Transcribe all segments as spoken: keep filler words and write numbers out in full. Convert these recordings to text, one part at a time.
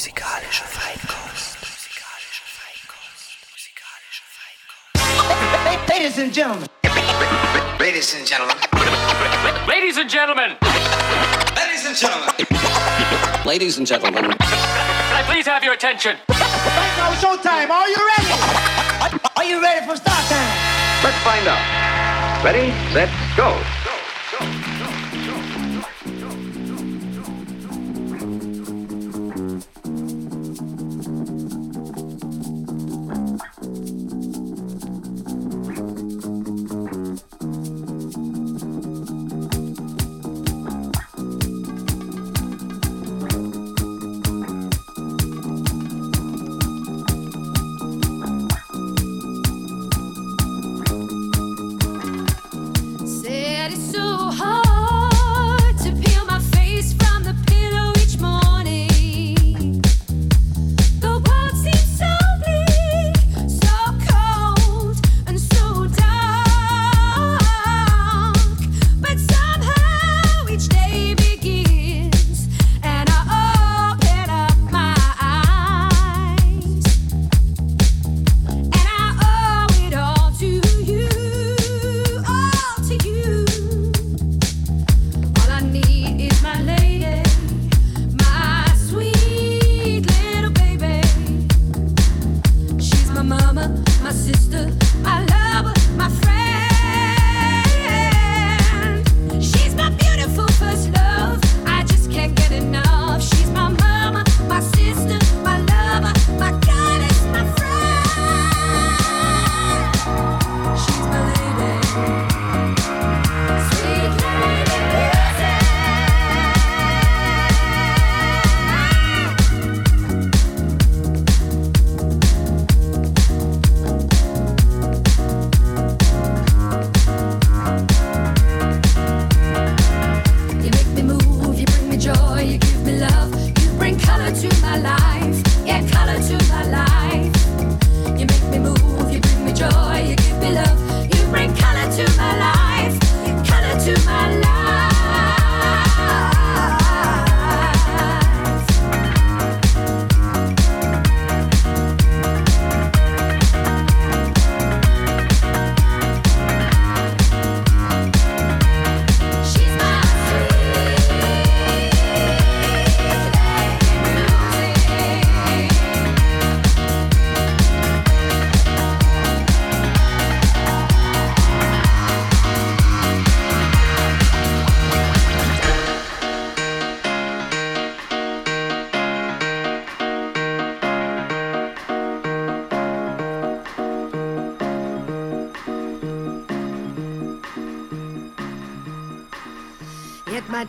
Musikalische Feinkost. Musikalische Feinkost. Musikalische Feinkost. Ladies and Gentlemen. Ladies and Gentlemen. Ladies and Gentlemen. Ladies and Gentlemen. Ladies and Gentlemen. Can I please have your attention? Right now, showtime. Are you ready? Are you ready for start time? Let's find out. Ready, set, go.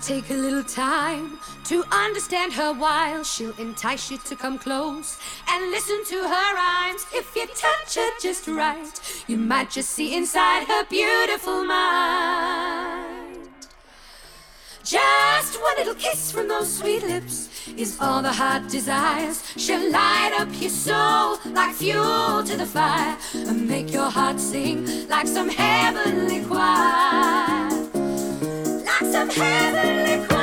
Take a little time to understand her while she'll entice you to come close and listen to her rhymes. If you touch her just right, you might just see inside her beautiful mind. Just one little kiss from those sweet lips is all the heart desires. She'll light up your soul like fuel to the fire and make your heart sing like some heavenly choir. Some heavenly choir.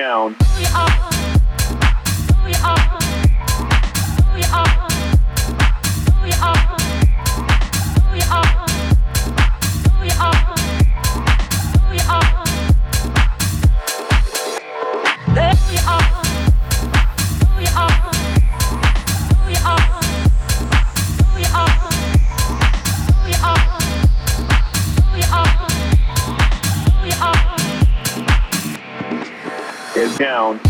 town. Down.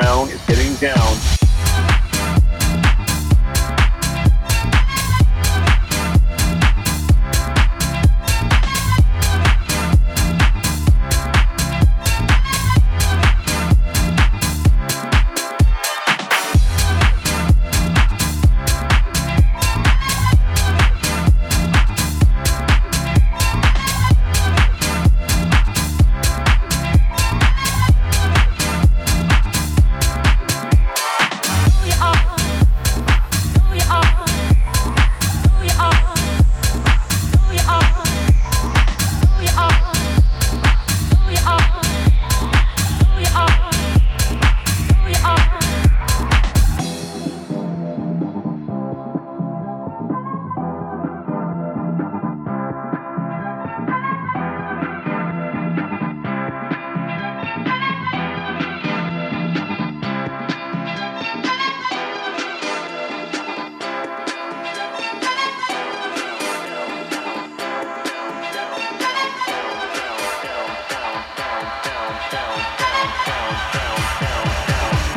Brown is getting down.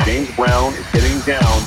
James Brown is getting down.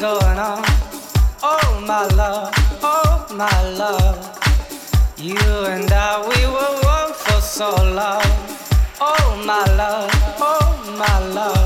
going on. Oh my love, oh my love. You and I, we were one for so long. Oh my love, oh my love.